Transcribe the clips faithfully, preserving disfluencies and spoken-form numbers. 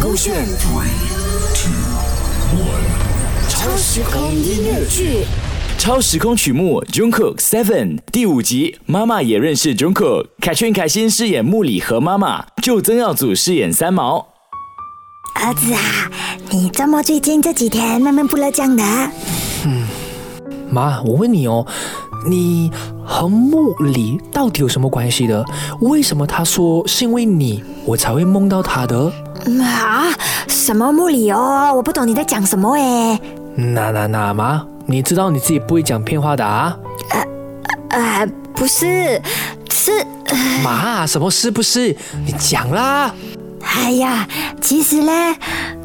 GOXUAN three two one， 超时空音乐剧，超时空曲目 Jungkook Seven 第五集，妈妈也认识 Jungkook。凯旋凯欣饰演木里和妈妈，就曾耀祖饰演三毛。儿子啊，你周末最近这几天闷闷不乐这样的？嗯，妈，我问你哦，你和木里到底有什么关系的？为什么他说是因为你我才会梦到他的？啊，什么木里哦？我不懂你在讲什么哎。那那那妈，你知道你自己不会讲骗话的啊？呃呃，不是，是、呃、妈，什么是不是？你讲啦。哎呀，其实呢，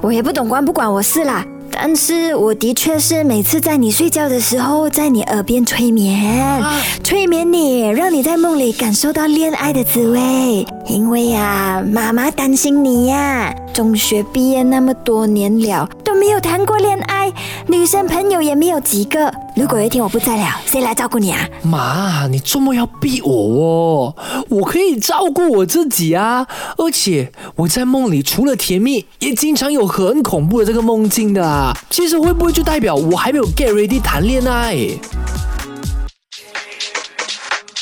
我也不懂关不管我事啦。但是我的确是每次在你睡觉的时候，在你耳边催眠，啊、催眠你，让你在梦里感受到恋爱的滋味。因为呀、啊，妈妈担心你呀、啊，中学毕业那么多年了，都没有谈过恋爱，女生朋友也没有几个。如果有一天我不在了，谁来照顾你啊？妈，你这么要逼我哦？我可以照顾我自己啊，而且我在梦里除了甜蜜，也经常有很恐怖的这个梦境的啊。其实会不会就代表我还没有 get ready 谈恋爱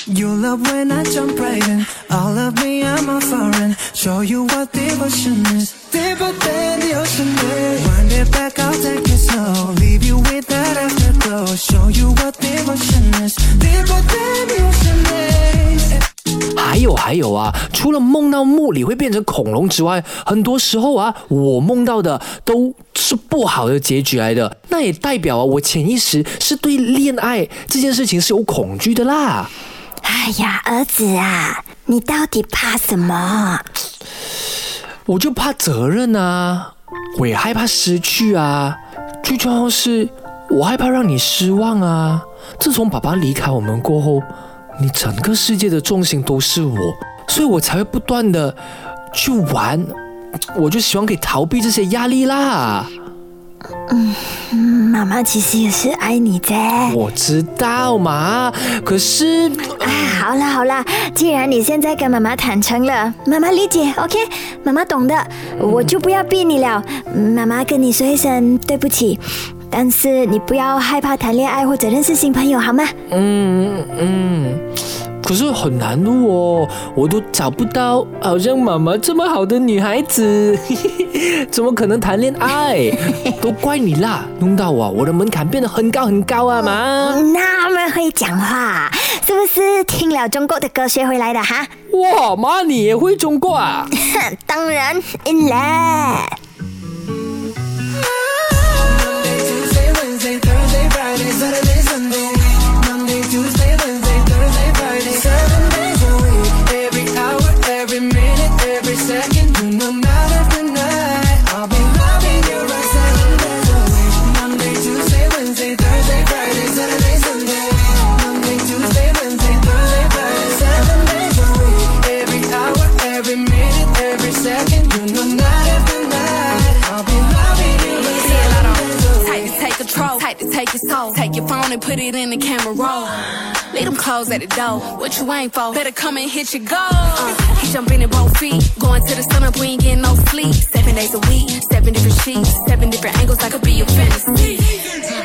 ？You love when I jump right in, all of me I'm a foreign, show you what devotion is, deeper than the ocean is. Wind it back, I'll take it slow, leave you with that afterglow, show you what devotion is, deeper than the ocean is.还有还有啊，除了梦到木里会变成恐龙之外，很多时候啊，我梦到的都是不好的结局来的。那也代表啊，我潜意识是对恋爱这件事情是有恐惧的啦。哎呀，儿子啊，你到底怕什么？我就怕责任啊，我也害怕失去啊，最重要是我害怕让你失望啊。自从爸爸离开我们过后，你整个世界的重心都是我，所以我才会不断的去玩，我就希望可以逃避这些压力啦。嗯，妈妈其实也是爱你的。我知道嘛，可是啊，好啦好啦，既然你现在跟妈妈坦诚了，妈妈理解 ，OK， 妈妈懂的，嗯、我就不要逼你了。妈妈跟你说一声对不起。但是你不要害怕谈恋爱或者认识新朋友，好吗？嗯嗯，可是很难哦，我都找不到好像妈妈这么好的女孩子，怎么可能谈恋爱？都怪你啦，弄到我，我的门槛变得很高很高啊，妈！那么会讲话，是不是听了中国的歌学回来的哈？哇，妈你也会中国啊？当然，因了。Take your phone and put it in the camera roll. Leave them clothes at the door. What you ain't for? Better come and hit your goal. Uh, he jumping in both feet. Going to the sun up, we ain't getting no sleep. Seven days a week, seven different sheets, seven different angles. I could be your fantasy.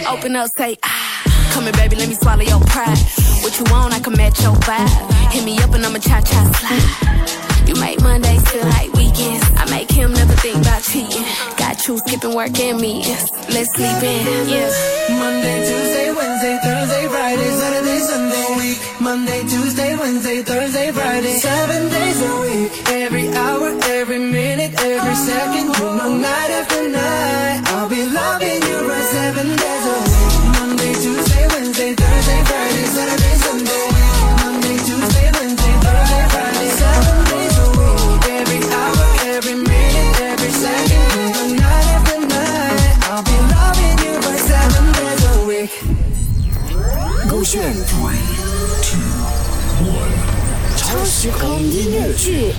Open up, say ah. Come here, baby, let me swallow your pride. What you want, I can match your vibe. Hit me up and I'ma cha cha slide. You make Mondays feel like weekends. I make him never think about cheating. Got you skipping work and meetings. Let's sleep in, yeah.Monday, Tuesday, Wednesday, Thursday, Friday, Saturday, Sunday, week. Monday, Tuesday, Wednesday, Thursday, Friday, seven days a week. Every hour, every minute, every second, you know, night after night, I'll be loving you right seven days a week. Monday, Tuesday, Wednesday, Thursday, Friday, Saturday, Sunday, Monday, Tuesday, Wednesday, Thursday, Friday, seven days a week. Every hour, every minute, every second, you know, night after night, I'll be loving you right seven days a week.GOXUAN three two one 超时空音乐剧。